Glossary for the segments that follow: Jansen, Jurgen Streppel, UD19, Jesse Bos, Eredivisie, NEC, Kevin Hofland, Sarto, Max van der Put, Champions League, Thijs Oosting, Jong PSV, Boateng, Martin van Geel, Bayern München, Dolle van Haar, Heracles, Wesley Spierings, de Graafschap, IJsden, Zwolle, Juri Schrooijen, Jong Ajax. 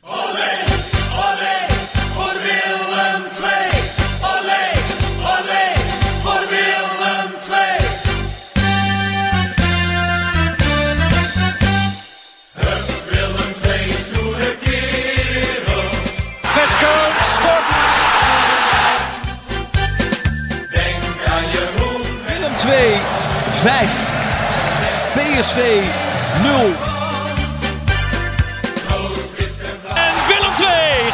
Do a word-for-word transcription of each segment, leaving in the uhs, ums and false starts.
Olé, olé, voor Willem twee. Olé, olé, voor Willem twee. Hup, Willem twee, stoere kerels. Vesko, schot. Denk aan Jeroen. Willem twee, vijf. P S V, nul.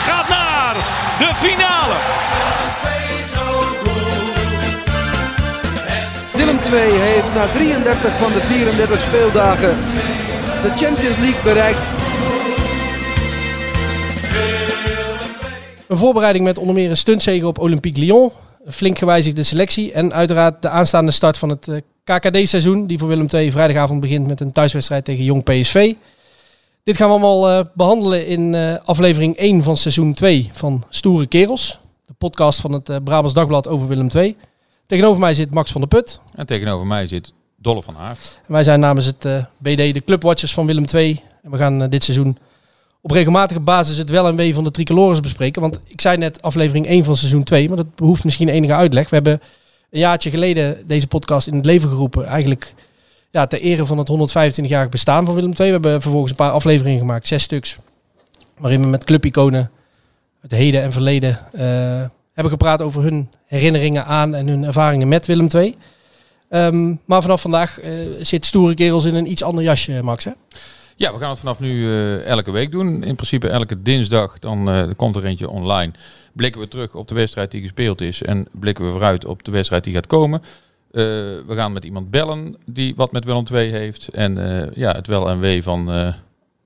Gaat naar de finale. Willem twee heeft na drieëndertig van de vierendertig speeldagen de Champions League bereikt. Een voorbereiding met onder meer een stuntzege op Olympique Lyon. Een flink gewijzigde selectie en uiteraard de aanstaande start van het K K D-seizoen. Die voor Willem twee vrijdagavond begint met een thuiswedstrijd tegen Jong P S V. Dit gaan we allemaal uh, behandelen in uh, aflevering één van seizoen twee van Stoere Kerels. De podcast van het uh, Brabants Dagblad over Willem twee. Tegenover mij zit Max van der Put. En tegenover mij zit Dolle van Haar. En wij zijn namens het uh, B D de Clubwatchers van Willem twee. En we gaan uh, dit seizoen op regelmatige basis het wel en wee van de tricolores bespreken. Want ik zei net aflevering één van seizoen twee, maar dat behoeft misschien enige uitleg. We hebben een jaartje geleden deze podcast in het leven geroepen eigenlijk... Ja, ter ere van het honderdvijfentwintigjarig bestaan van Willem twee. We hebben vervolgens een paar afleveringen gemaakt, zes stuks. Waarin we met clubiconen uit het heden en verleden uh, hebben gepraat over hun herinneringen aan en hun ervaringen met Willem twee. Um, maar vanaf vandaag uh, zit Stoere Kerels in een iets ander jasje, Max, hè? Ja, we gaan het vanaf nu uh, elke week doen. In principe elke dinsdag, dan uh, komt er eentje online. Blikken we terug op de wedstrijd die gespeeld is en blikken we vooruit op de wedstrijd die gaat komen. Uh, we gaan met iemand bellen die wat met Willem twee heeft. En uh, ja, het wel en wee van uh,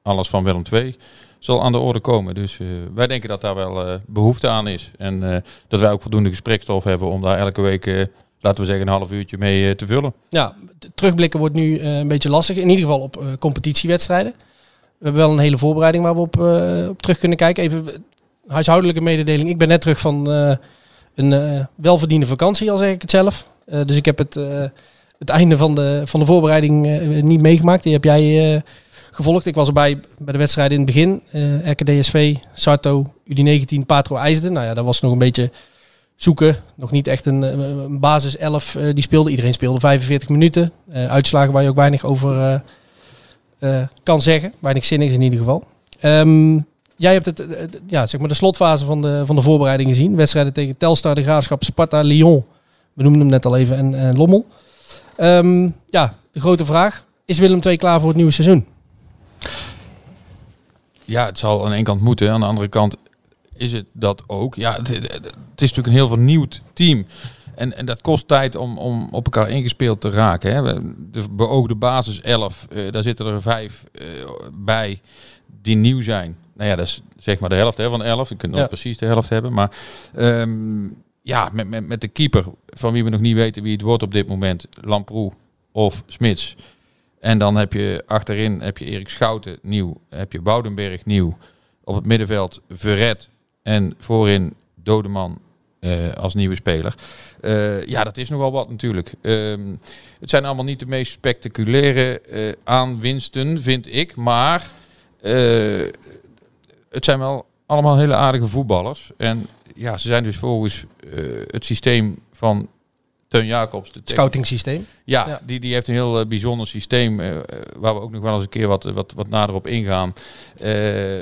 alles van Willem twee zal aan de orde komen. Dus uh, wij denken dat daar wel uh, behoefte aan is. En uh, dat wij ook voldoende gesprekstof hebben om daar elke week, uh, laten we zeggen, een half uurtje mee uh, te vullen. Ja, terugblikken wordt nu uh, een beetje lastig. In ieder geval op uh, competitiewedstrijden. We hebben wel een hele voorbereiding waar we op, uh, op terug kunnen kijken. Even huishoudelijke mededeling. Ik ben net terug van uh, een uh, welverdiende vakantie, al zeg ik het zelf. Uh, dus ik heb het, uh, het einde van de, van de voorbereiding uh, niet meegemaakt. Die heb jij uh, gevolgd. Ik was erbij bij de wedstrijden in het begin. Uh, R K D S V, Sarto, U D negentien, Patro, IJsden. Nou ja, dat was nog een beetje zoeken. Nog niet echt een, een basis elf uh, die speelde. Iedereen speelde vijfenveertig minuten. Uh, uitslagen waar je ook weinig over uh, uh, kan zeggen. Weinig zinnigs in ieder geval. Um, jij hebt het, uh, d- ja, zeg maar de slotfase van de, van de voorbereiding gezien. Wedstrijden tegen Telstar, de Graafschap, Sparta, Lyon... We noemden hem net al even, en, en Lommel. Um, ja, de grote vraag. Is Willem twee klaar voor het nieuwe seizoen? Ja, het zal aan de ene kant moeten. Aan de andere kant is het dat ook. Ja, het, het is natuurlijk een heel vernieuwd team. En, en dat kost tijd om, om op elkaar ingespeeld te raken. Hè. De beoogde basis elf, uh, daar zitten er vijf uh, bij die nieuw zijn. Nou ja, dat is zeg maar de helft hè, van elf. Je kunt nog ja. precies de helft hebben, maar... Um, Ja, met, met, met de keeper, van wie we nog niet weten wie het wordt op dit moment. Lamproe of Smits. En dan heb je achterin heb je Erik Schouten nieuw. Heb je Boudenberg nieuw. Op het middenveld Verreth. En voorin Dodeman uh, als nieuwe speler. Uh, ja, dat is nogal wat natuurlijk. Uh, het zijn allemaal niet de meest spectaculaire uh, aanwinsten, vind ik. Maar uh, het zijn wel allemaal hele aardige voetballers. En... Ja, ze zijn dus volgens uh, het systeem van Teun Jacobs... Het te- scouting systeem. Ja, ja. Die, die heeft een heel uh, bijzonder systeem... Uh, waar we ook nog wel eens een keer wat, wat, wat nader op ingaan. Uh,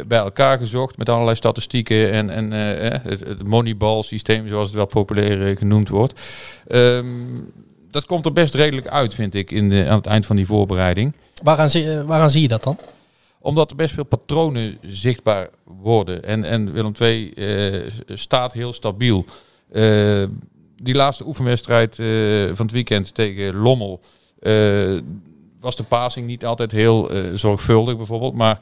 bij elkaar gezocht met allerlei statistieken... en, en uh, eh, het, het moneyball systeem, zoals het wel populair uh, genoemd wordt. Um, dat komt er best redelijk uit, vind ik, in de, aan het eind van die voorbereiding. Waaraan zie, uh, waaraan zie je dat dan? Omdat er best veel patronen zichtbaar worden. En, en Willem twee uh, staat heel stabiel. Uh, die laatste oefenwedstrijd uh, van het weekend tegen Lommel... Uh, was de passing niet altijd heel uh, zorgvuldig bijvoorbeeld. Maar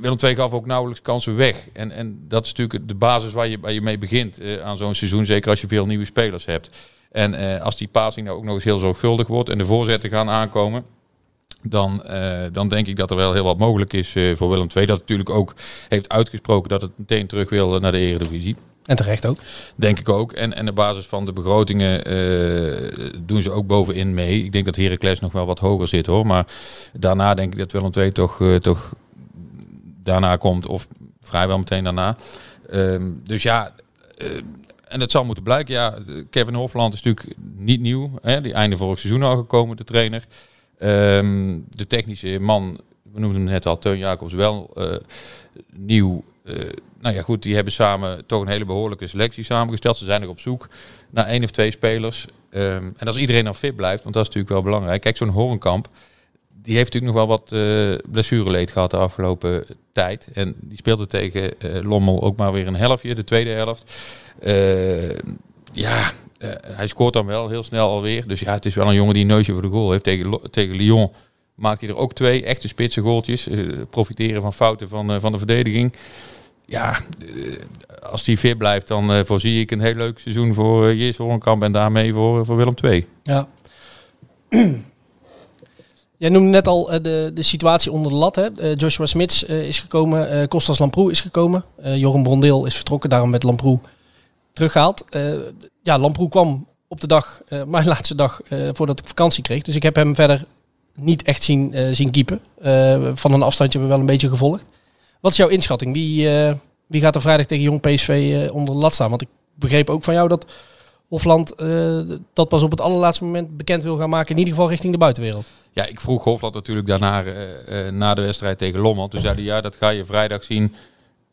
Willem twee gaf ook nauwelijks kansen weg. En, en dat is natuurlijk de basis waar je, waar je mee begint uh, aan zo'n seizoen. Zeker als je veel nieuwe spelers hebt. En eh, als die passing nou ook nog eens heel zorgvuldig wordt en de voorzetten gaan aankomen, dan, uh, dan denk ik dat er wel heel wat mogelijk is uh, voor Willem twee. Dat natuurlijk ook heeft uitgesproken dat het meteen terug wil naar de Eredivisie. En terecht ook. Denk ik ook. En, en op basis van de begrotingen uh, doen ze ook bovenin mee. Ik denk dat Heracles nog wel wat hoger zit, hoor. Maar daarna denk ik dat Willem twee toch, uh, toch daarna komt. Of vrijwel meteen daarna. Uh, dus ja... Uh, En dat zal moeten blijken. Ja, Kevin Hofland is natuurlijk niet nieuw. Hè? Die einde vorig seizoen al gekomen, de trainer. Um, de technische man, we noemden hem net al, Teun Jacobs, wel uh, nieuw. Uh, nou ja, goed, die hebben samen toch een hele behoorlijke selectie samengesteld. Ze zijn nog op zoek naar één of twee spelers. Um, en als iedereen dan fit blijft, want dat is natuurlijk wel belangrijk. Kijk, zo'n Hornkamp, die heeft natuurlijk nog wel wat uh, blessureleed gehad de afgelopen tijd. En die speelde tegen uh, Lommel ook maar weer een helftje, de tweede helft. Uh, ja, uh, hij scoort dan wel heel snel alweer. Dus ja, het is wel een jongen die een neusje voor de goal heeft. Tegen, tegen Lyon maakt hij er ook twee echte spitse goaltjes. Uh, profiteren van fouten van, uh, van de verdediging. Ja, uh, als die fit blijft, dan uh, voorzie ik een heel leuk seizoen voor uh, Jes Hornkamp en daarmee voor, uh, voor Willem twee. Ja. Jij noemde net al uh, de, de situatie onder de lat. Hè? Uh, Joshua Smits uh, is gekomen. Uh, Kostas Lamproe is gekomen. Uh, Joram Brondeel is vertrokken. Daarom werd Lamproe teruggehaald. Uh, ja, Lamproe kwam op de dag, uh, mijn laatste dag, uh, voordat ik vakantie kreeg. Dus ik heb hem verder niet echt zien, uh, zien keepen. Uh, van een afstandje hebben we wel een beetje gevolgd. Wat is jouw inschatting? Wie, uh, wie gaat er vrijdag tegen Jong P S V uh, onder de lat staan? Want ik begreep ook van jou dat Hofland uh, dat pas op het allerlaatste moment bekend wil gaan maken. In ieder geval richting de buitenwereld. Ja, ik vroeg Hofland natuurlijk daarna uh, uh, na de wedstrijd tegen Lommel. Toen zei hij, ja, dat ga je vrijdag zien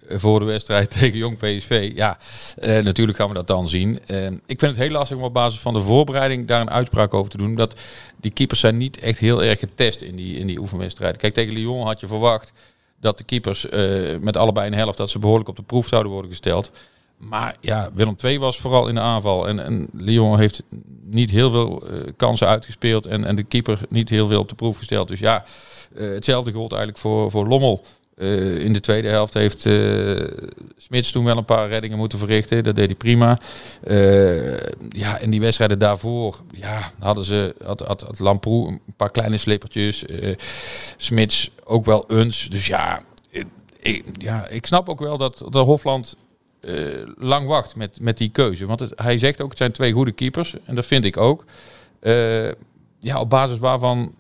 voor de wedstrijd tegen Jong P S V. Ja, uh, natuurlijk gaan we dat dan zien. Uh, ik vind het heel lastig om op basis van de voorbereiding daar een uitspraak over te doen. Dat die keepers zijn niet echt heel erg getest in die, in die oefenwedstrijden. Kijk, tegen Lyon had je verwacht dat de keepers uh, met allebei een helft, dat ze behoorlijk op de proef zouden worden gesteld. Maar ja, Willem twee was vooral in de aanval. En, en Lyon heeft niet heel veel uh, kansen uitgespeeld. En, en de keeper niet heel veel op de proef gesteld. Dus ja, uh, hetzelfde geldt eigenlijk voor, voor Lommel. Uh, in de tweede helft heeft uh, Smits toen wel een paar reddingen moeten verrichten. Dat deed hij prima. Uh, ja, en die wedstrijden daarvoor ja, hadden ze, had, had, had Lamproe een paar kleine slippertjes. Uh, Smits ook wel eens. Dus ja, ik, ja, ik snap ook wel dat, dat Hofland uh, lang wacht met, met die keuze. Want het, hij zegt ook, het zijn twee goede keepers. En dat vind ik ook. Uh, ja, op basis waarvan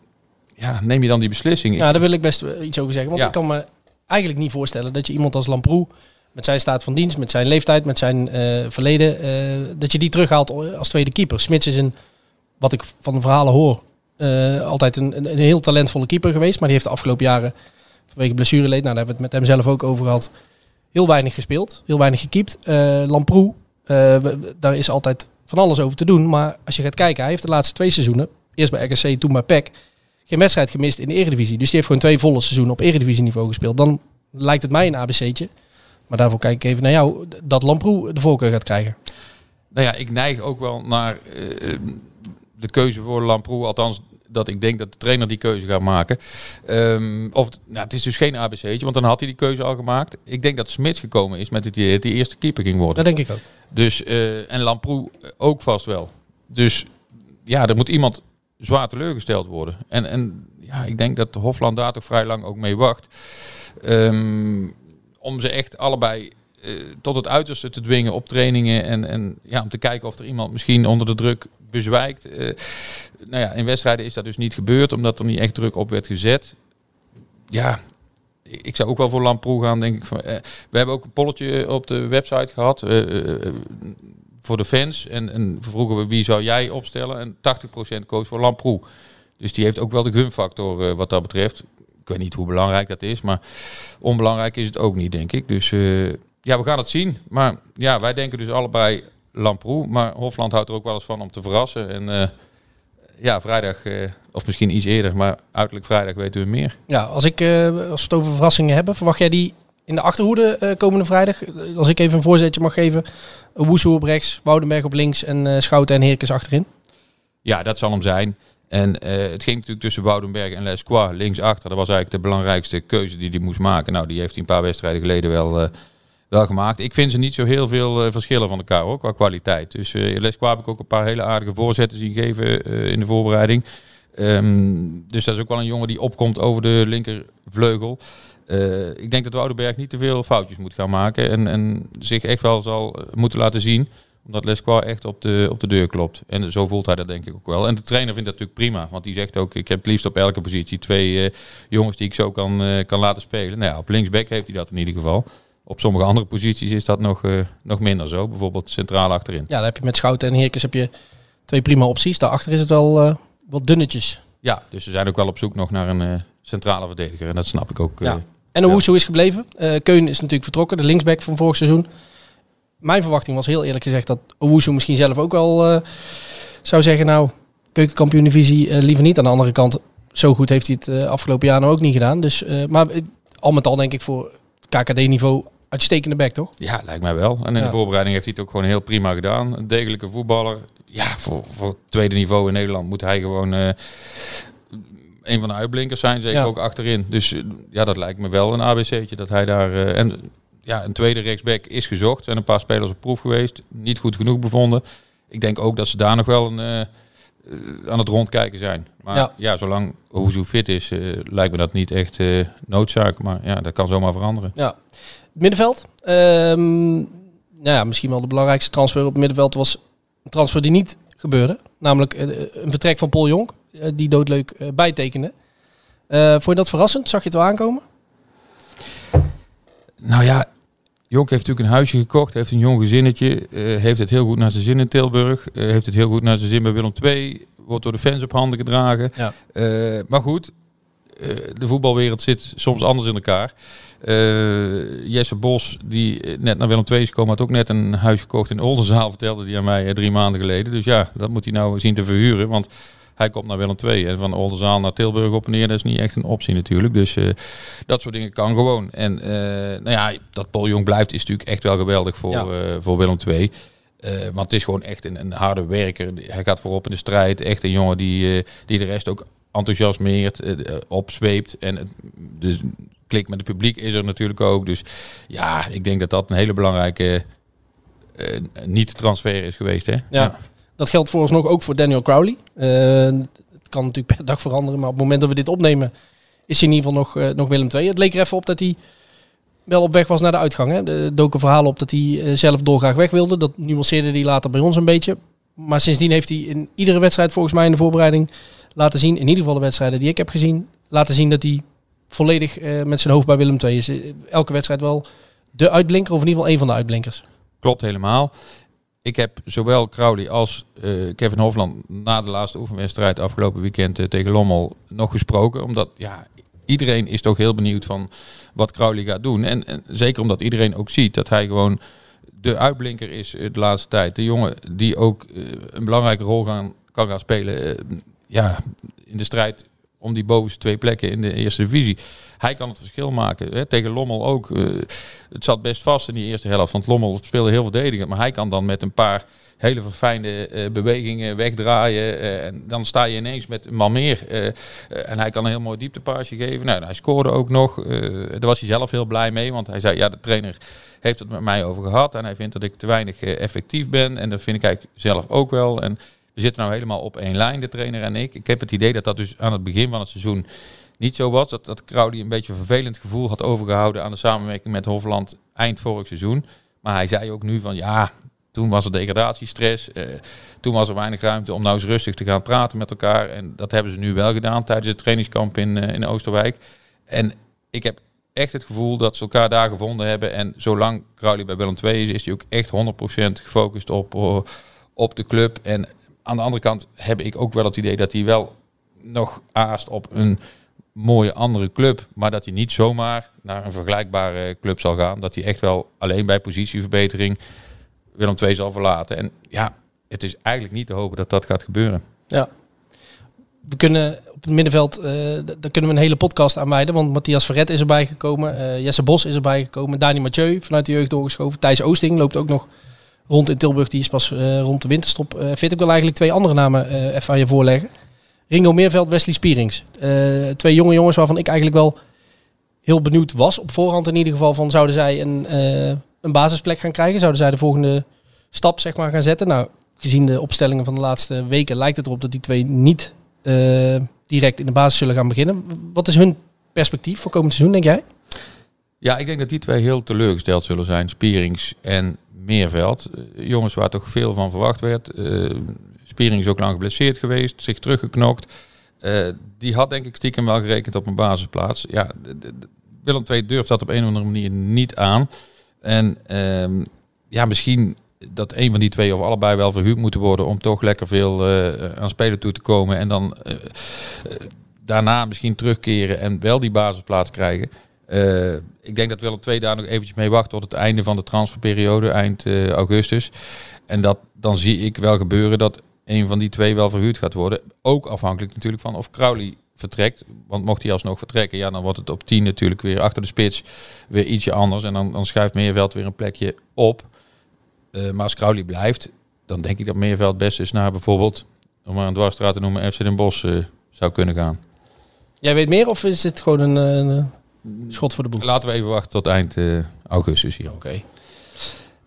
ja, neem je dan die beslissing? Ja, daar wil ik best iets over zeggen. Want ja. ik kan me eigenlijk niet voorstellen dat je iemand als Lamproe, met zijn staat van dienst, met zijn leeftijd, met zijn uh, verleden, uh, dat je die terughaalt als tweede keeper. Smits is een, wat ik van de verhalen hoor, uh, altijd een, een, een heel talentvolle keeper geweest. Maar die heeft de afgelopen jaren, vanwege blessureleed, nou, daar hebben we het met hem zelf ook over gehad, heel weinig gespeeld, heel weinig gekiept. Uh, Lamproe, uh, daar is altijd van alles over te doen. Maar als je gaat kijken, hij heeft de laatste twee seizoenen, eerst bij R K C, toen bij P E C, geen wedstrijd gemist in de Eredivisie. Dus die heeft gewoon twee volle seizoenen op Eredivisieniveau gespeeld. Dan lijkt het mij een A B C'tje. Maar daarvoor kijk ik even naar jou. Dat Lamproe de voorkeur gaat krijgen. Nou ja, ik neig ook wel naar uh, de keuze voor Lamproe. Althans, dat ik denk dat de trainer die keuze gaat maken. Um, of, nou, het is dus geen A B C'tje, want dan had hij die keuze al gemaakt. Ik denk dat Smits gekomen is met het idee dat hij eerste keeper ging worden. Dat denk ik ook. Dus, uh, en Lamproe ook vast wel. Dus ja, er moet iemand zwaar teleurgesteld worden. En, en ja, ik denk dat Hofland daar toch vrij lang ook mee wacht. Um, om ze echt allebei uh, tot het uiterste te dwingen op trainingen. En, en ja, om te kijken of er iemand misschien onder de druk bezwijkt. Uh, nou ja, in wedstrijden is dat dus niet gebeurd, omdat er niet echt druk op werd gezet. Ja, ik zou ook wel voor Lamproe gaan, denk ik. Van, uh, we hebben ook een polletje op de website gehad. Uh, uh, voor de fans. En, en vroegen we wie zou jij opstellen. En tachtig procent koos voor Lamproe. Dus die heeft ook wel de gunfactor uh, wat dat betreft. Ik weet niet hoe belangrijk dat is. Maar onbelangrijk is het ook niet, denk ik. Dus uh, ja, we gaan het zien. Maar ja, wij denken dus allebei Lamproe. Maar Hofland houdt er ook wel eens van om te verrassen. En uh, ja, vrijdag, uh, of misschien iets eerder, maar uiterlijk vrijdag weten we meer. Ja, als, ik, uh, als we het over verrassingen hebben, verwacht jij die in de achterhoede uh, komende vrijdag? Als ik even een voorzetje mag geven. Woesoe op rechts, Woudenberg op links en uh, Schouten en Heerkens achterin. Ja, dat zal hem zijn. En uh, het ging natuurlijk tussen Woudenberg en Lesquois linksachter. Dat was eigenlijk de belangrijkste keuze die hij moest maken. Nou, die heeft hij een paar wedstrijden geleden wel, uh, wel gemaakt. Ik vind ze niet zo heel veel uh, verschillen van elkaar hoor, qua kwaliteit. Dus uh, Les Kwaap heb ik ook een paar hele aardige voorzetten zien geven uh, in de voorbereiding. Um, dus dat is ook wel een jongen die opkomt over de linkervleugel. Uh, ik denk dat Woudenberg niet te veel foutjes moet gaan maken. En, en zich echt wel zal moeten laten zien. Omdat Lesquois echt op de, op de deur klopt. En zo voelt hij dat denk ik ook wel. En de trainer vindt dat natuurlijk prima. Want die zegt ook, ik heb het liefst op elke positie twee uh, jongens die ik zo kan, uh, kan laten spelen. Nou ja, op linksback heeft hij dat in ieder geval. Op sommige andere posities is dat nog, uh, nog minder zo. Bijvoorbeeld centraal achterin. Ja, dan heb je met Schouten en Heerkens heb je twee prima opties. Daarachter is het wel uh, wat dunnetjes. Ja, dus ze zijn ook wel op zoek nog naar een uh, centrale verdediger. En dat snap ik ook. Uh, ja. En Owusu ja. is gebleven. Uh, Keun is natuurlijk vertrokken. De linksback van vorig seizoen. Mijn verwachting was heel eerlijk gezegd dat Owusu misschien zelf ook al uh, zou zeggen... nou, keukenkampioen-divisie uh, liever niet. Aan de andere kant, zo goed heeft hij het uh, afgelopen jaar nou ook niet gedaan. Dus, uh, maar uh, al met al denk ik voor K K D-niveau uitstekende back, toch? Ja, lijkt mij wel. En in ja. de voorbereiding heeft hij het ook gewoon heel prima gedaan. Een degelijke voetballer. Ja, voor, voor het tweede niveau in Nederland moet hij gewoon... Uh, een van de uitblinkers zijn, zeker ja. ook achterin. Dus ja, dat lijkt me wel een A B C'tje dat hij daar... Uh, en ja, een tweede rechtsback is gezocht. Er zijn een paar spelers op proef geweest. Niet goed genoeg bevonden. Ik denk ook dat ze daar nog wel een, uh, aan het rondkijken zijn. Maar ja, ja zolang Owusu fit is, uh, lijkt me dat niet echt uh, noodzaak. Maar ja, dat kan zomaar veranderen. Ja. Middenveld. Um, nou ja, misschien wel de belangrijkste transfer op het middenveld was een transfer die niet gebeurde. Namelijk uh, een vertrek van Pol Jonk. Die doodleuk bijtekende. Uh, vond je dat verrassend? Zag je het wel aankomen? Nou ja, Jonk heeft natuurlijk een huisje gekocht. Heeft een jong gezinnetje. Uh, heeft het heel goed naar zijn zin in Tilburg. Uh, heeft het heel goed naar zijn zin bij Willem twee. Wordt door de fans op handen gedragen. Ja. Uh, maar goed, uh, de voetbalwereld zit soms anders in elkaar. Uh, Jesse Bos, die net naar Willem twee is gekomen, had ook net een huis gekocht in Oldenzaal. Vertelde die aan mij uh, drie maanden geleden. Dus ja, dat moet hij nou zien te verhuren. Want... hij komt naar Willem twee en van Oldenzaal naar Tilburg op en neer, dat is niet echt een optie natuurlijk. Dus uh, dat soort dingen kan gewoon. En uh, nou ja, dat Pol Jonk blijft is natuurlijk echt wel geweldig voor, ja. uh, voor Willem twee. Uh, want het is gewoon echt een, een harde werker. Hij gaat voorop in de strijd. Echt een jongen die, uh, die de rest ook enthousiasmeert, uh, opzweept. En het, de klik met het publiek is er natuurlijk ook. Dus ja, ik denk dat dat een hele belangrijke uh, niet-transfer is geweest. Hè? Ja. ja. Dat geldt vooralsnog ook voor Daniel Crowley. Uh, het kan natuurlijk per dag veranderen, maar op het moment dat we dit opnemen is hij in ieder geval nog, uh, nog Willem twee. Het leek er even op dat hij wel op weg was naar de uitgang. Hè. Er doken verhalen op dat hij uh, zelf dolgraag weg wilde. Dat nuanceerde hij later bij ons een beetje. Maar sindsdien heeft hij in iedere wedstrijd volgens mij in de voorbereiding laten zien, in ieder geval de wedstrijden die ik heb gezien, laten zien dat hij volledig uh, met zijn hoofd bij Willem twee is. Elke wedstrijd wel de uitblinker, of in ieder geval één van de uitblinkers. Klopt helemaal. Ik heb zowel Crowley als uh, Kevin Hofland na de laatste oefenwedstrijd afgelopen weekend uh, tegen Lommel nog gesproken. Omdat ja, iedereen is toch heel benieuwd van wat Crowley gaat doen. En, en zeker omdat iedereen ook ziet dat hij gewoon de uitblinker is uh, de laatste tijd. De jongen die ook uh, een belangrijke rol gaan, kan gaan spelen uh, ja, in de strijd om die bovenste twee plekken in de eerste divisie. Hij kan het verschil maken. Hè. Tegen Lommel ook. Uh, het zat best vast in die eerste helft. Want Lommel speelde heel verdedigend. Maar hij kan dan met een paar hele verfijnde uh, bewegingen wegdraaien. Uh, en dan sta je ineens met een man meer. Uh, uh, en hij kan een heel mooi dieptepaasje geven. Nou, hij scoorde ook nog. Uh, daar was hij zelf heel blij mee. Want hij zei, ja, de trainer heeft het met mij over gehad. En hij vindt dat ik te weinig uh, effectief ben. En dat vind ik eigenlijk zelf ook wel. En we zitten nou helemaal op één lijn, de trainer en ik. Ik heb het idee dat dat dus aan het begin van het seizoen niet zo was. Dat, dat Crowley een beetje een vervelend gevoel had overgehouden aan de samenwerking met Hofland eind vorig seizoen. Maar hij zei ook nu van ja, toen was er degradatiestress. Eh, toen was er weinig ruimte om nou eens rustig te gaan praten met elkaar. En dat hebben ze nu wel gedaan tijdens het trainingskamp in, uh, in Oosterwijk. En ik heb echt het gevoel dat ze elkaar daar gevonden hebben. En zolang Crowley bij Willem twee is, is hij ook echt honderd procent gefocust op, uh, op de club. En aan de andere kant heb ik ook wel het idee dat hij wel nog aast op een mooie andere club. Maar dat hij niet zomaar naar een vergelijkbare club zal gaan. Dat hij echt wel alleen bij positieverbetering Willem twee zal verlaten. En ja, het is eigenlijk niet te hopen dat dat gaat gebeuren. Ja, we kunnen op het middenveld, uh, daar kunnen we een hele podcast aan wijden. Want Matthias Verreth is erbij gekomen. Uh, Jesse Bos is erbij gekomen. Dani Mathieu vanuit de jeugd doorgeschoven. Thijs Oosting loopt ook nog rond in Tilburg. Die is pas uh, rond de winterstop uh, fit. Ik wil eigenlijk twee andere namen uh, even aan je voorleggen. Ringo Meerveld, Wesley Spierings. Uh, twee jonge jongens waarvan ik eigenlijk wel heel benieuwd was. Op voorhand in ieder geval van zouden zij een uh, een basisplek gaan krijgen? Zouden zij de volgende stap zeg maar gaan zetten? Nou, gezien de opstellingen van de laatste weken lijkt het erop dat die twee niet uh, direct in de basis zullen gaan beginnen. Wat is hun perspectief voor komend seizoen, denk jij? Ja, ik denk dat die twee heel teleurgesteld zullen zijn. Spierings en Meerveld. Jongens waar toch veel van verwacht werd. Uh, Spierings is ook lang geblesseerd geweest. Zich teruggeknokt. Uh, die had denk ik stiekem wel gerekend op een basisplaats. Ja, de, de, Willem twee durft dat op een of andere manier niet aan. En uh, ja, misschien dat een van die twee of allebei wel verhuurd moeten worden om toch lekker veel uh, aan spelen toe te komen. En dan uh, uh, daarna misschien terugkeren en wel die basisplaats krijgen. Uh, ik denk dat Willem twee daar nog eventjes mee wacht tot het einde van de transferperiode, eind uh, augustus. En dat, dan zie ik wel gebeuren dat een van die twee wel verhuurd gaat worden. Ook afhankelijk natuurlijk van of Crowley vertrekt. Want mocht hij alsnog vertrekken, ja, dan wordt het op tien natuurlijk weer achter de spits weer ietsje anders. En dan, dan schuift Meerveld weer een plekje op. Uh, maar als Crowley blijft, dan denk ik dat Meerveld best is naar bijvoorbeeld, om maar een dwarsstraat te noemen, F C Den Bosch uh, zou kunnen gaan. Jij weet meer of is dit gewoon een, een schot voor de boeg? Laten we even wachten tot eind uh, augustus hier. Oké. Okay.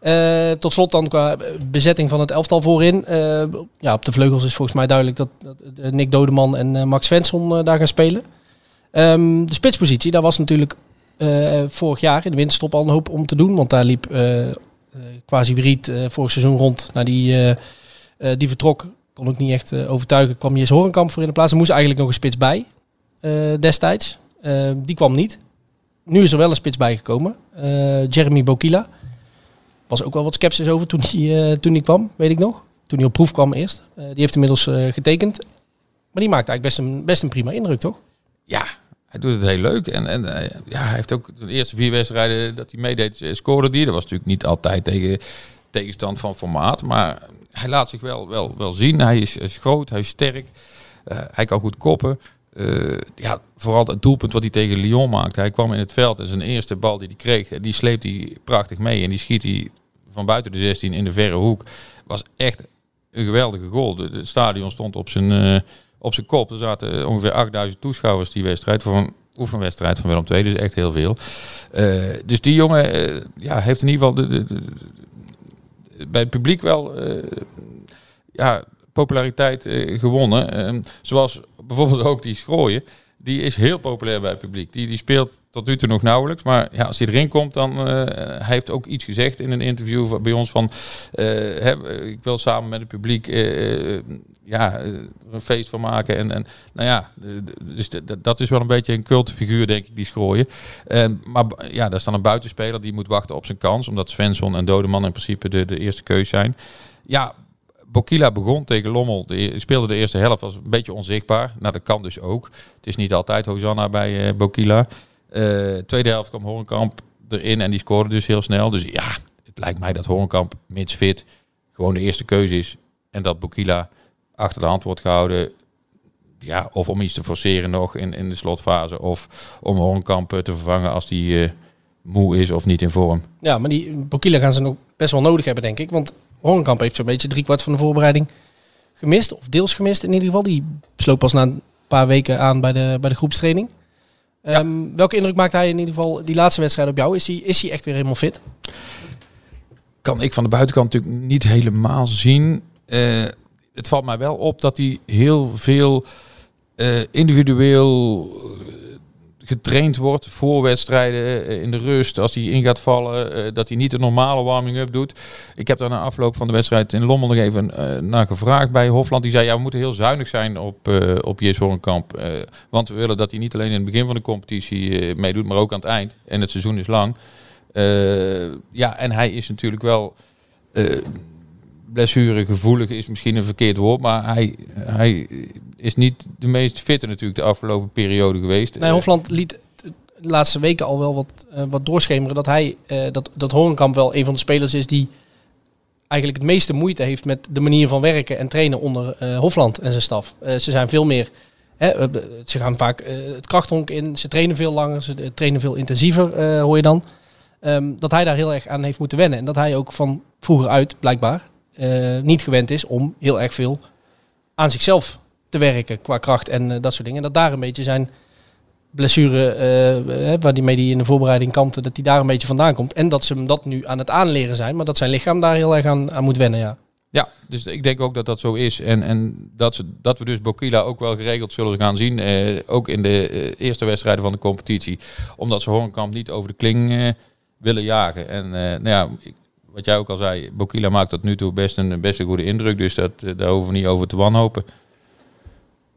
Uh, tot slot dan qua bezetting van het elftal voorin. Uh, ja, op de vleugels is volgens mij duidelijk dat, dat uh, Nick Dodeman en uh, Max Svensson uh, daar gaan spelen. Um, de spitspositie, daar was natuurlijk uh, vorig jaar in de winterstop al een hoop om te doen. Want daar liep uh, uh, quasi Wriet uh, vorig seizoen rond. Nou, die, uh, uh, die vertrok, kon ook niet echt uh, overtuigen. Kwam Jes Hornkamp voor in de plaats. Er moest eigenlijk nog een spits bij uh, destijds. Uh, die kwam niet. Nu is er wel een spits bijgekomen. Uh, Jeremy Bokila. Was ook wel wat sceptisch over toen hij, uh, toen hij kwam, weet ik nog. Toen hij op proef kwam eerst. Uh, die heeft inmiddels uh, getekend. Maar die maakt eigenlijk best een, best een prima indruk, toch? Ja, hij doet het heel leuk. En, en uh, ja, hij heeft ook de eerste vier wedstrijden dat hij meedeed, scoorde die. Dat was natuurlijk niet altijd tegen tegenstand van formaat. Maar hij laat zich wel, wel, wel zien. Hij is, is groot, hij is sterk. Uh, hij kan goed koppen. Uh, ja, vooral het doelpunt wat hij tegen Lyon maakte. Hij kwam in het veld en zijn eerste bal die hij kreeg, die sleept hij prachtig mee. En die schiet hij van buiten de zestien in de verre hoek. Was echt een geweldige goal. Het stadion stond op zijn, uh, op zijn kop. Er zaten ongeveer achtduizend toeschouwers die wedstrijd. Voor een oefenwedstrijd van Willem twee. Dus echt heel veel. Uh, dus die jongen uh, ja, heeft in ieder geval de, de, de, de, bij het publiek wel uh, ja, populariteit uh, gewonnen. Uh, zoals bijvoorbeeld ook die Schrooien. Die is heel populair bij het publiek. Die, die speelt tot nu toe nog nauwelijks. Maar ja, als hij erin komt, dan uh, hij heeft ook iets gezegd in een interview bij ons van Uh, hè, ik wil samen met het publiek uh, ja, er een feest van maken. En, en nou ja, dus d- d- dat is wel een beetje een cultfiguur, denk ik, die Schrooien. Uh, maar ja, daar is dan een buitenspeler die moet wachten op zijn kans. Omdat Svensson en Dodeman in principe de, de eerste keus zijn. Ja, Bokila begon tegen Lommel. Die speelde de eerste helft, was een beetje onzichtbaar. Nou, dat kan dus ook. Het is niet altijd Hosanna bij uh, Bokila. Uh, tweede helft kwam Hornkamp erin en die scoorde dus heel snel. Dus ja, het lijkt mij dat Hornkamp, mits fit, gewoon de eerste keuze is. En dat Bokila achter de hand wordt gehouden. Ja, of om iets te forceren nog in, in de slotfase. Of om Hornkamp te vervangen als die uh, moe is of niet in vorm. Ja, maar die Bokila gaan ze nog best wel nodig hebben, denk ik. Want Hornkamp heeft zo'n beetje driekwart van de voorbereiding gemist. Of deels gemist in ieder geval. Die sloot pas na een paar weken aan bij de, bij de groepstraining. Ja. Um, welke indruk maakt hij in ieder geval die laatste wedstrijd op jou? Is hij, is hij echt weer helemaal fit? Kan ik van de buitenkant natuurlijk niet helemaal zien. Uh, het valt mij wel op dat hij heel veel uh, individueel getraind wordt voor wedstrijden, in de rust, als hij in gaat vallen, dat hij niet de normale warming-up doet. Ik heb daar na afloop van de wedstrijd in Lommel nog even naar gevraagd bij Hofland. Die zei, ja, we moeten heel zuinig zijn op, uh, op Jes Hornkamp. Uh, want we willen dat hij niet alleen in het begin van de competitie uh, meedoet, maar ook aan het eind. En het seizoen is lang. Uh, ja, en hij is natuurlijk wel Uh, blessuregevoelig is misschien een verkeerd woord, maar hij, hij is niet de meest fitte natuurlijk de afgelopen periode geweest. Nee, Hofland liet de laatste weken al wel wat, uh, wat doorschemeren dat hij, uh, dat, dat Hornkamp wel een van de spelers is die eigenlijk het meeste moeite heeft met de manier van werken en trainen onder uh, Hofland en zijn staf. Uh, ze zijn veel meer, hè, uh, ze gaan vaak uh, het krachthonk in, ze trainen veel langer, ze uh, trainen veel intensiever, uh, hoor je dan. Um, dat hij daar heel erg aan heeft moeten wennen en dat hij ook van vroeger uit, blijkbaar, Uh, niet gewend is om heel erg veel aan zichzelf te werken qua kracht en uh, dat soort dingen. Dat daar een beetje zijn blessure uh, waarmee hij in de voorbereiding kampte, dat hij daar een beetje vandaan komt. En dat ze hem dat nu aan het aanleren zijn, maar dat zijn lichaam daar heel erg aan, aan moet wennen, ja. Ja, dus ik denk ook dat dat zo is. En, en dat, ze, dat we dus Bokila ook wel geregeld zullen gaan zien. Eh, ook in de eh, eerste wedstrijden van de competitie. Omdat ze Hornkamp niet over de kling eh, willen jagen. En eh, nou ja, ik, wat jij ook al zei, Bokila maakt tot nu toe best een, best een goede indruk. Dus dat, eh, daar hoeven we niet over te wanhopen.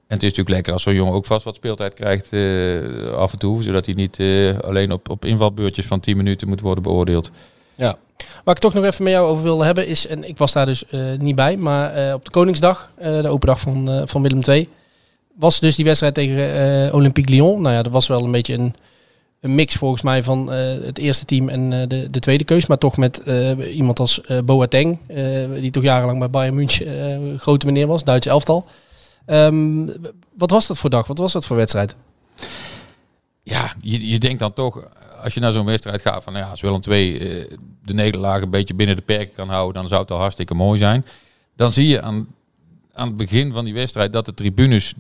En het is natuurlijk lekker als zo'n jongen ook vast wat speeltijd krijgt eh, af en toe. Zodat hij niet eh, alleen op, op invalbeurtjes van tien minuten moet worden beoordeeld. Ja. Waar ik toch nog even met jou over wilde hebben is, en ik was daar dus uh, niet bij, maar uh, op de Koningsdag, uh, de open dag van, uh, van Willem twee, was dus die wedstrijd tegen uh, Olympique Lyon. Nou ja, dat was wel een beetje een, een mix volgens mij van uh, het eerste team en uh, de, de tweede keus, maar toch met uh, iemand als uh, Boateng, uh, die toch jarenlang bij Bayern München uh, grote meneer was, Duitse elftal. Um, wat was dat voor dag? Wat was dat voor wedstrijd? Ja, je, je denkt dan toch, als je naar zo'n wedstrijd gaat van nou ja, als Willem twee uh, de nederlaag een beetje binnen de perken kan houden, dan zou het al hartstikke mooi zijn. Dan zie je aan, aan het begin van die wedstrijd dat de tribunes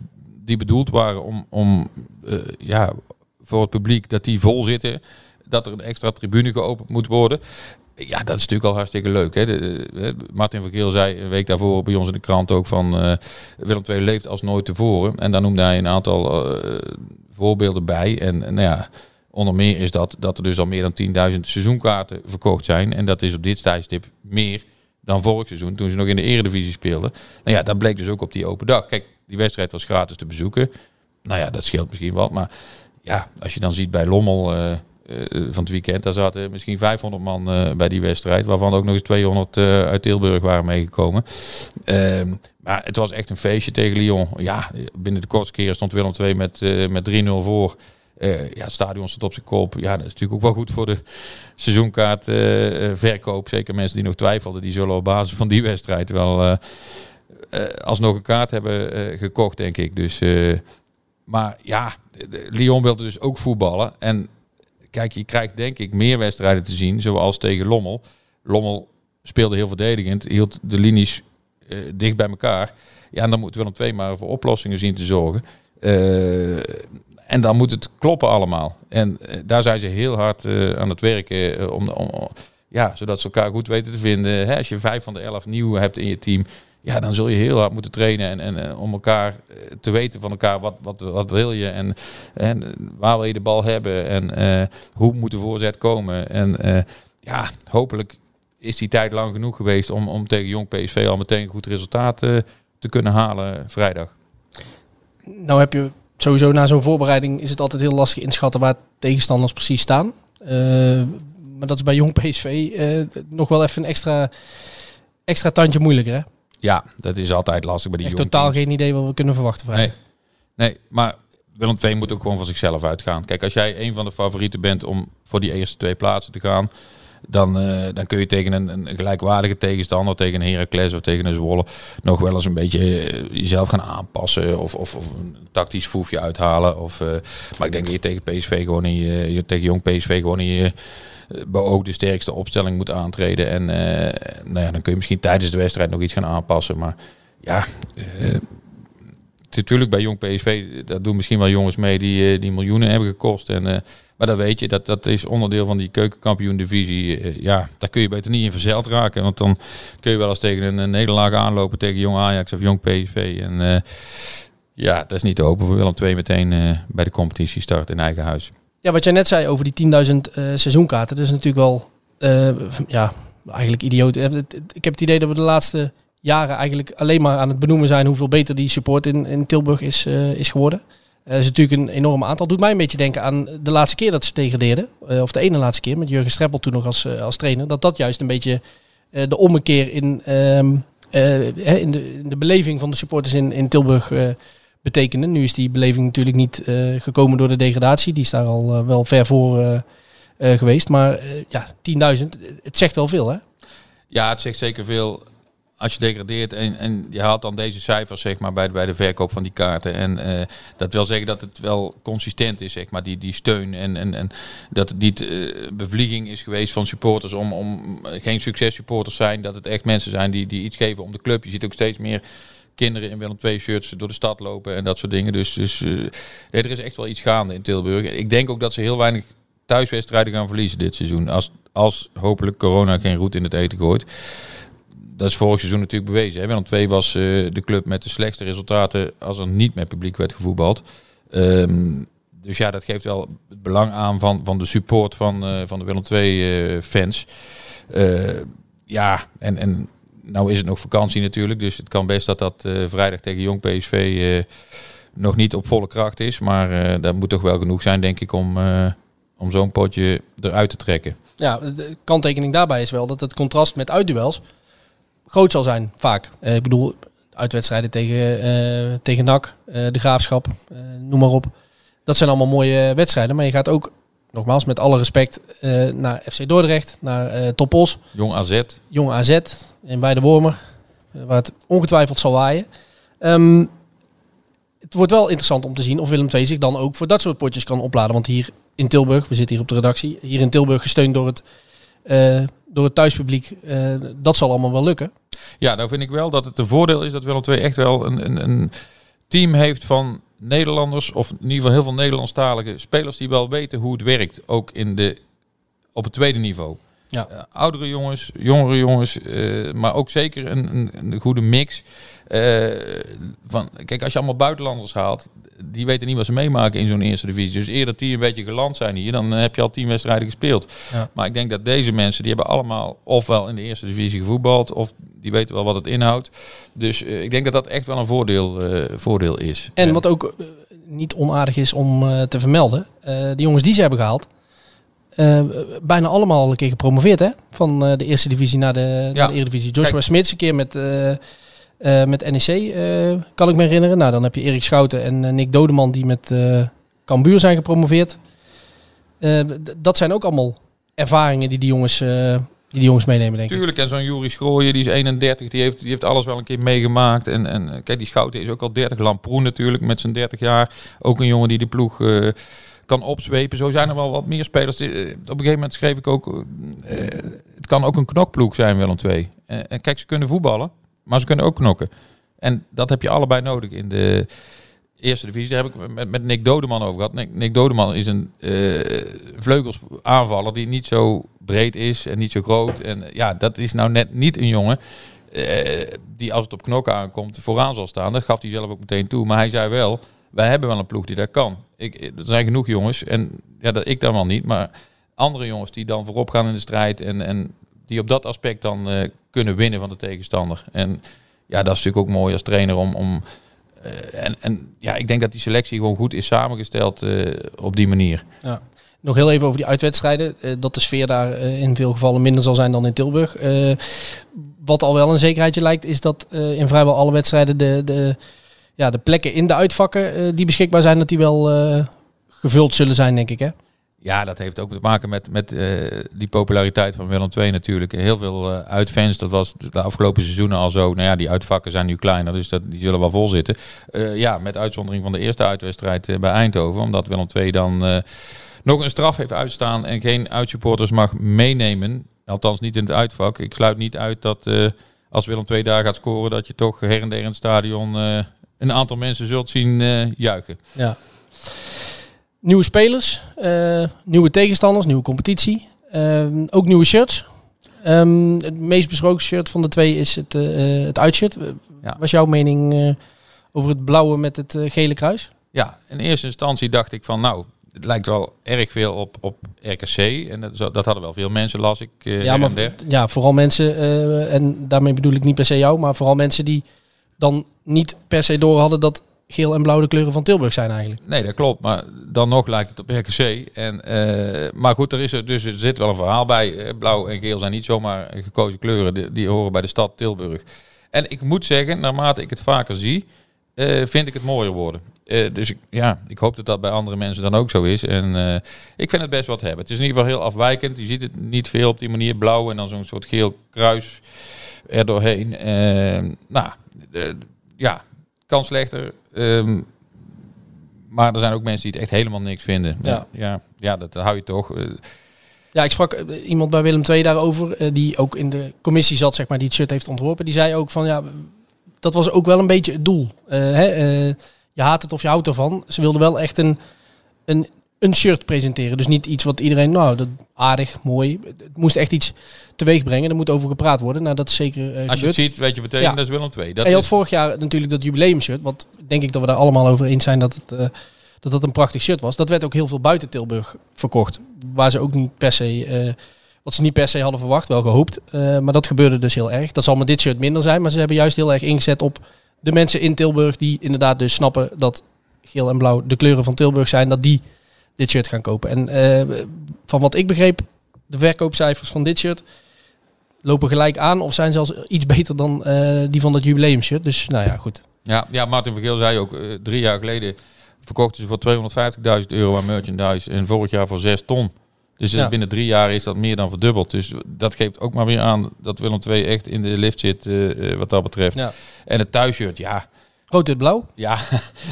die bedoeld waren om, om uh, ja, voor het publiek, dat die vol zitten, dat er een extra tribune geopend moet worden. Ja, dat is natuurlijk al hartstikke leuk. Hè? De, de, Martin van Geel zei een week daarvoor bij ons in de krant ook van uh, Willem twee leeft als nooit tevoren. En daar noemde hij een aantal uh, voorbeelden bij. En, en nou ja, onder meer is dat dat er dus al meer dan tienduizend seizoenkaarten verkocht zijn. En dat is op dit tijdstip meer dan vorig seizoen toen ze nog in de Eredivisie speelden. Nou ja, dat bleek dus ook op die open dag. Kijk, die wedstrijd was gratis te bezoeken. Nou ja, dat scheelt misschien wat. Maar ja, als je dan ziet bij Lommel uh, uh, van het weekend, daar zaten misschien vijfhonderd man uh, bij die wedstrijd. Waarvan ook nog eens tweehonderd uh, uit Tilburg waren meegekomen. Uh, maar het was echt een feestje tegen Lyon. Ja, binnen de kortste keren stond Willem twee met, uh, met drie nul voor. Uh, ja, het stadion stond op zijn kop. Ja, dat is natuurlijk ook wel goed voor de seizoenkaartverkoop. Uh, Zeker mensen die nog twijfelden, die zullen op basis van die wedstrijd wel uh, uh, alsnog een kaart hebben uh, gekocht, denk ik. Dus, uh, maar ja, Lyon wilde dus ook voetballen. En kijk, je krijgt denk ik meer wedstrijden te zien, zoals tegen Lommel. Lommel speelde heel verdedigend, hield de linies uh, dicht bij elkaar. Ja, en dan moeten we dan twee maar voor oplossingen zien te zorgen. Uh, En dan moet het kloppen allemaal. En uh, daar zijn ze heel hard uh, aan het werken. Uh, om, om, ja, zodat ze elkaar goed weten te vinden. Hè, als je vijf van de elf nieuw hebt in je team. Ja, dan zul je heel hard moeten trainen. En, en uh, om elkaar uh, te weten van elkaar. Wat, wat, wat wil je? En, en waar wil je de bal hebben? En uh, hoe moet de voorzet komen? En uh, ja, hopelijk is die tijd lang genoeg geweest. Om, om tegen Jong P S V al meteen een goed resultaat uh, te kunnen halen vrijdag. Nou heb je... Sowieso na zo'n voorbereiding is het altijd heel lastig inschatten waar tegenstanders precies staan. Uh, maar dat is bij Jong P S V uh, nog wel even een extra, extra tandje moeilijker, hè? Ja, dat is altijd lastig bij die Echt Jong totaal teams. Geen idee wat we kunnen verwachten vrijdag. Nee, nee, maar Willem twee moet ook gewoon van zichzelf uitgaan. Kijk, als jij een van de favorieten bent om voor die eerste twee plaatsen te gaan... Dan, uh, dan kun je tegen een, een gelijkwaardige tegenstander, tegen een Heracles of tegen een Zwolle, nog wel eens een beetje uh, jezelf gaan aanpassen. Of, of, of een tactisch foefje uithalen. Of, uh, maar ik denk dat je tegen P S V gewoon in je, je tegen Jong P S V gewoon in je uh, beoogde sterkste opstelling moet aantreden. En uh, nou ja, dan kun je misschien tijdens de wedstrijd nog iets gaan aanpassen. Maar ja, uh, natuurlijk bij Jong P S V, dat doen misschien wel jongens mee die, die miljoenen hebben gekost. En uh, Maar dan weet je, dat, dat is onderdeel van die keukenkampioen-divisie. Ja, daar kun je beter niet in verzeild raken. Want dan kun je wel eens tegen een, een nederlaag aanlopen tegen Jong Ajax of Jong P S V. En uh, ja, dat is niet te hopen voor Willem twee meteen uh, bij de competitie start in eigen huis. Ja, wat jij net zei over die tienduizend uh, seizoenkaarten. Dat is natuurlijk wel, uh, ja, eigenlijk idioot. Ik heb het idee dat we de laatste jaren eigenlijk alleen maar aan het benoemen zijn hoeveel beter die support in, in Tilburg is, uh, is geworden. Dat uh, is natuurlijk een enorm aantal. Doet mij een beetje denken aan de laatste keer dat ze degradeerden. Uh, of de ene laatste keer, met Jurgen Streppel toen nog als, uh, als trainer. Dat dat juist een beetje uh, de ommekeer in, um, uh, in, de, in de beleving van de supporters in, in Tilburg uh, betekende. Nu is die beleving natuurlijk niet uh, gekomen door de degradatie. Die is daar al uh, wel ver voor uh, uh, geweest. Maar uh, ja, tienduizend, het zegt wel veel, hè? Ja, het zegt zeker veel. Als je degradeert en, en je haalt dan deze cijfers zeg maar, bij, bij de verkoop van die kaarten. En uh, dat wil zeggen dat het wel consistent is, zeg maar, die, die steun. En, en, en dat het niet uh, bevlieging is geweest van supporters om, om geen succes supporters zijn. Dat het echt mensen zijn die, die iets geven om de club. Je ziet ook steeds meer kinderen in Willem twee shirts door de stad lopen en dat soort dingen. Dus, dus uh, nee, er is echt wel iets gaande in Tilburg. Ik denk ook dat ze heel weinig thuiswedstrijden gaan verliezen dit seizoen. Als, als hopelijk corona geen roet in het eten gooit. Dat is vorig seizoen natuurlijk bewezen. Hè? Willem twee was uh, de club met de slechtste resultaten als er niet met publiek werd gevoetbald. Um, dus ja, dat geeft wel het belang aan van, van de support van, uh, van de Willem twee uh, fans. Uh, ja, en, en nou is het nog vakantie natuurlijk. Dus het kan best dat dat uh, vrijdag tegen Jong P S V uh, nog niet op volle kracht is. Maar uh, dat moet toch wel genoeg zijn, denk ik, om, uh, om zo'n potje eruit te trekken. Ja, de kanttekening daarbij is wel dat het contrast met uitduels groot zal zijn, vaak. Uh, ik bedoel, uitwedstrijden tegen, uh, tegen N A C, uh, de Graafschap, uh, noem maar op. Dat zijn allemaal mooie wedstrijden. Maar je gaat ook, nogmaals, met alle respect uh, naar F C Dordrecht, naar uh, Topos. Jong A Z. Jong A Z, in Bij de Wormer, uh, waar het ongetwijfeld zal waaien. Um, het wordt wel interessant om te zien of Willem twee zich dan ook voor dat soort potjes kan opladen. Want hier in Tilburg, we zitten hier op de redactie, hier in Tilburg gesteund door het... Uh, door het thuispubliek, uh, dat zal allemaal wel lukken. Ja, nou vind ik wel dat het een voordeel is dat Willem twee echt wel een, een, een team heeft van Nederlanders, of in ieder geval heel veel Nederlandstalige spelers die wel weten hoe het werkt, ook in de, op het tweede niveau. Ja. Uh, oudere jongens, jongere jongens, uh, maar ook zeker een, een, een goede mix. Uh, van, kijk, als je allemaal buitenlanders haalt, die weten niet wat ze meemaken in zo'n eerste divisie. Dus eerder die een beetje geland zijn hier, dan heb je al tien wedstrijden gespeeld. Ja. Maar ik denk dat deze mensen, die hebben allemaal ofwel in de eerste divisie gevoetbald, of die weten wel wat het inhoudt. Dus uh, ik denk dat dat echt wel een voordeel, uh, voordeel is. En ja, wat ook uh, niet onaardig is om uh, te vermelden, uh, de jongens die ze hebben gehaald, Uh, bijna allemaal een keer gepromoveerd, hè? Van uh, de eerste divisie naar de, ja. naar de Eredivisie. Joshua Kijk. Smits een keer met, uh, uh, met N E C, uh, kan ik me herinneren. Nou, dan heb je Erik Schouten en uh, Nick Dodeman die met uh, Cambuur zijn gepromoveerd. Uh, d- dat zijn ook allemaal ervaringen die die jongens, uh, die die jongens meenemen, denk Tuurlijk, ik. Tuurlijk, en zo'n Juri Schrooijen, die is eenendertig, die heeft, die heeft alles wel een keer meegemaakt. En, en kijk, die Schouten is ook al dertig. Lamproen natuurlijk, met zijn dertig jaar. Ook een jongen die de ploeg Uh, kan opzwepen. Zo zijn er wel wat meer spelers. Op een gegeven moment schreef ik ook, Uh, het kan ook een knokploeg zijn, Willem twee. Uh, en kijk, ze kunnen voetballen, maar ze kunnen ook knokken. En dat heb je allebei nodig in de eerste divisie. Daar heb ik met, met Nick Dodeman over gehad. Nick, Nick Dodeman is een uh, vleugelsaanvaller die niet zo breed is en niet zo groot. En uh, ja, dat is nou net niet een jongen uh, die als het op knokken aankomt vooraan zal staan. Dat gaf hij zelf ook meteen toe. Maar hij zei wel, wij hebben wel een ploeg die dat kan. Ik, er zijn genoeg jongens, en ja, dat ik dan wel niet, maar andere jongens die dan voorop gaan in de strijd en, en die op dat aspect dan uh, kunnen winnen van de tegenstander. En ja, dat is natuurlijk ook mooi als trainer om... om uh, en, en ja, ik denk dat die selectie gewoon goed is samengesteld uh, op die manier. Ja. Nog heel even over die uitwedstrijden. Uh, dat de sfeer daar uh, in veel gevallen minder zal zijn dan in Tilburg. Uh, wat al wel een zekerheidje lijkt, is dat uh, in vrijwel alle wedstrijden de... de Ja, de plekken in de uitvakken uh, die beschikbaar zijn, dat die wel uh, gevuld zullen zijn, denk ik, hè? Ja, dat heeft ook te maken met, met uh, die populariteit van Willem twee natuurlijk. Heel veel uh, uitfans, dat was de afgelopen seizoenen al zo. Nou ja, die uitvakken zijn nu kleiner, dus dat, die zullen wel vol zitten. Uh, ja, met uitzondering van de eerste uitwedstrijd uh, bij Eindhoven. Omdat Willem twee dan uh, nog een straf heeft uitstaan en geen uitsupporters mag meenemen. Althans niet in het uitvak. Ik sluit niet uit dat uh, als Willem twee daar gaat scoren, dat je toch her en der in het stadion Uh, een aantal mensen zult zien uh, juichen. Ja. Nieuwe spelers, uh, nieuwe tegenstanders, nieuwe competitie. Uh, ook nieuwe shirts. Um, het meest besproken shirt van de twee is het, uh, het uitshirt. Uh, ja. Was jouw mening uh, over het blauwe met het uh, gele kruis? Ja, in eerste instantie dacht ik van nou, het lijkt wel erg veel op, op R K C. En dat, dat hadden wel veel mensen, las ik. Uh, ja, maar, ja, vooral mensen, uh, en daarmee bedoel ik niet per se jou, maar vooral mensen die dan niet per se door hadden dat geel en blauw de kleuren van Tilburg zijn eigenlijk. Nee, dat klopt. Maar dan nog lijkt het op R K C. En, uh, maar goed, er, is er, dus er zit wel een verhaal bij. Blauw en geel zijn niet zomaar gekozen kleuren. Die, die horen bij de stad Tilburg. En ik moet zeggen, naarmate ik het vaker zie, uh, vind ik het mooier worden. Uh, dus ik, ja, ik hoop dat dat bij andere mensen dan ook zo is. En uh, ik vind het best wat hebben. Het is in ieder geval heel afwijkend. Je ziet het niet veel op die manier. Blauw en dan zo'n soort geel kruis er doorheen. Uh, nou, uh, ja, kan slechter. Um, maar er zijn ook mensen die het echt helemaal niks vinden. Ja, ja, ja dat hou je toch. Uh. Ja, ik sprak uh, iemand bij Willem twee daarover. Uh, die ook in de commissie zat, zeg maar, die het shirt heeft ontworpen. Die zei ook van ja, dat was ook wel een beetje het doel. Uh, hè, uh, je haat het of je houdt ervan. Ze wilden wel echt een, een, een shirt presenteren. Dus niet iets wat iedereen, nou, dat aardig, mooi. Het moest echt iets teweeg brengen. Er moet over gepraat worden. Nou, dat is zeker uh, gebeurd. Als je het ziet, weet je meteen, ja. Dat is Willem twee. Dat en je had is... vorig jaar natuurlijk dat jubileumshirt. Wat denk ik dat we daar allemaal over eens zijn dat het... Uh, dat dat een prachtig shirt was. Dat werd ook heel veel buiten Tilburg verkocht. Waar ze ook niet per se... Uh, wat ze niet per se hadden verwacht, wel gehoopt. Uh, maar dat gebeurde dus heel erg. Dat zal met dit shirt minder zijn. Maar ze hebben juist heel erg ingezet op de mensen in Tilburg... die inderdaad dus snappen dat geel en blauw de kleuren van Tilburg zijn... dat die dit shirt gaan kopen. En uh, van wat ik begreep, de verkoopcijfers van dit shirt... lopen gelijk aan of zijn zelfs iets beter dan uh, die van dat jubileumshirt. Dus nou ja, goed. Ja, ja, Martin van Geel zei ook uh, drie jaar geleden... verkochten ze voor tweehonderdvijftigduizend euro aan merchandise en vorig jaar voor zes ton. Dus ja. Binnen drie jaar is dat meer dan verdubbeld. Dus dat geeft ook maar weer aan dat Willem twee echt in de lift zit uh, wat dat betreft. Ja. En het thuisshirt, ja. Rood en blauw? Ja,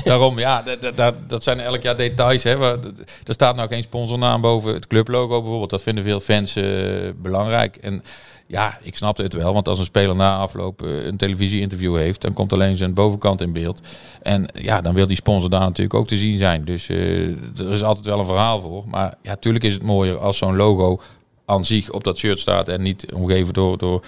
daarom. Ja, dat, dat, dat zijn elk jaar details. Hè. Er staat nou geen sponsornaam boven het clublogo bijvoorbeeld. Dat vinden veel fans uh, belangrijk. En ja, ik snapte het wel. Want als een speler na afloop een televisie-interview heeft... dan komt alleen zijn bovenkant in beeld. En ja, dan wil die sponsor daar natuurlijk ook te zien zijn. Dus uh, er is altijd wel een verhaal voor. Maar ja, natuurlijk is het mooier als zo'n logo... aan zich op dat shirt staat en niet omgeven door, door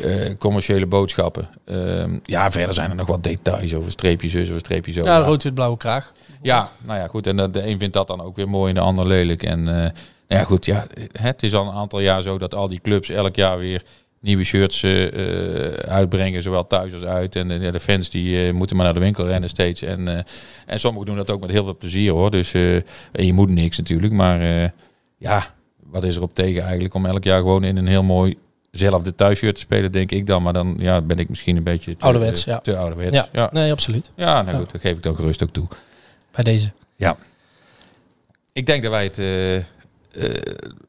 uh, commerciële boodschappen. Uh, ja, verder zijn er nog wat details over streepjes, dus over streepjes zo. Ja, rood-wit-blauwe kraag. Ja, nou ja, goed. En de, de een vindt dat dan ook weer mooi en de ander lelijk. En uh, nou ja, goed, ja, het is al een aantal jaar zo dat al die clubs elk jaar weer nieuwe shirts uh, uitbrengen, zowel thuis als uit. En uh, de fans die uh, moeten maar naar de winkel rennen steeds. En, uh, en sommigen doen dat ook met heel veel plezier, hoor. Dus uh, en je moet niks natuurlijk, maar uh, ja... Wat is er op tegen eigenlijk om elk jaar gewoon in een heel mooi zelfde thuisshirt te spelen, denk ik dan. Maar dan ja, ben ik misschien een beetje te ouderwets. Ja. Te ouderwets. Ja. Ja. Nee, absoluut. Ja, nou ja. Goed, dat geef ik dan gerust ook toe. Bij deze. Ja. Ik denk dat wij het uh, uh,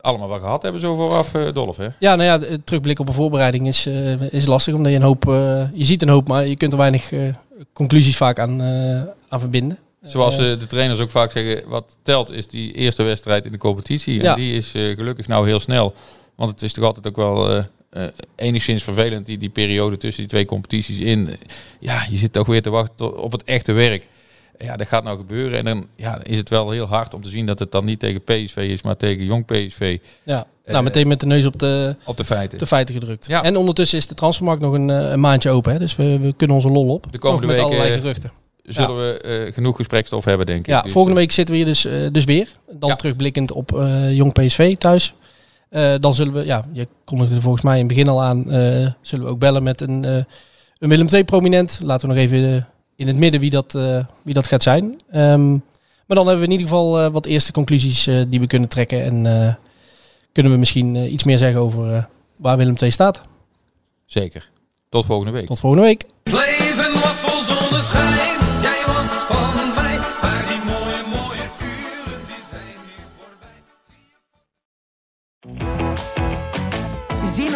allemaal wel gehad hebben zo vooraf, uh, Dolf. Hè? Ja, nou ja, terugblik op een voorbereiding is, uh, is lastig. Omdat je een hoop, uh, je ziet een hoop, maar je kunt er weinig uh, conclusies vaak aan, uh, aan verbinden. Zoals de trainers ook vaak zeggen, wat telt is die eerste wedstrijd in de competitie. Ja. En die is uh, gelukkig nou heel snel. Want het is toch altijd ook wel uh, uh, enigszins vervelend, die, die periode tussen die twee competities in. Ja, je zit toch weer te wachten op het echte werk. Ja, dat gaat nou gebeuren. En dan ja, is het wel heel hard om te zien dat het dan niet tegen P S V is, maar tegen Jong P S V. Ja, uh, nou meteen met de neus op de, op de, feiten. de feiten gedrukt. Ja. En ondertussen is de transfermarkt nog een, een maandje open. Hè? Dus we, we kunnen onze lol op. De komende weken met allerlei geruchten. Zullen ja. we uh, genoeg gesprekstof hebben, denk ik. Ja, dus volgende week zitten we hier dus, uh, dus weer. Dan ja. terugblikkend op uh, Jong P S V thuis. Uh, dan zullen we, ja, je kondigde er volgens mij in het begin al aan... Uh, zullen we ook bellen met een, uh, een Willem twee prominent. Laten we nog even uh, in het midden wie dat, uh, wie dat gaat zijn. Um, maar dan hebben we in ieder geval uh, wat eerste conclusies uh, die we kunnen trekken. En uh, kunnen we misschien uh, iets meer zeggen over uh, waar Willem twee staat. Zeker. Tot volgende week. Tot volgende week. Leven was vol zonneschijn. Zin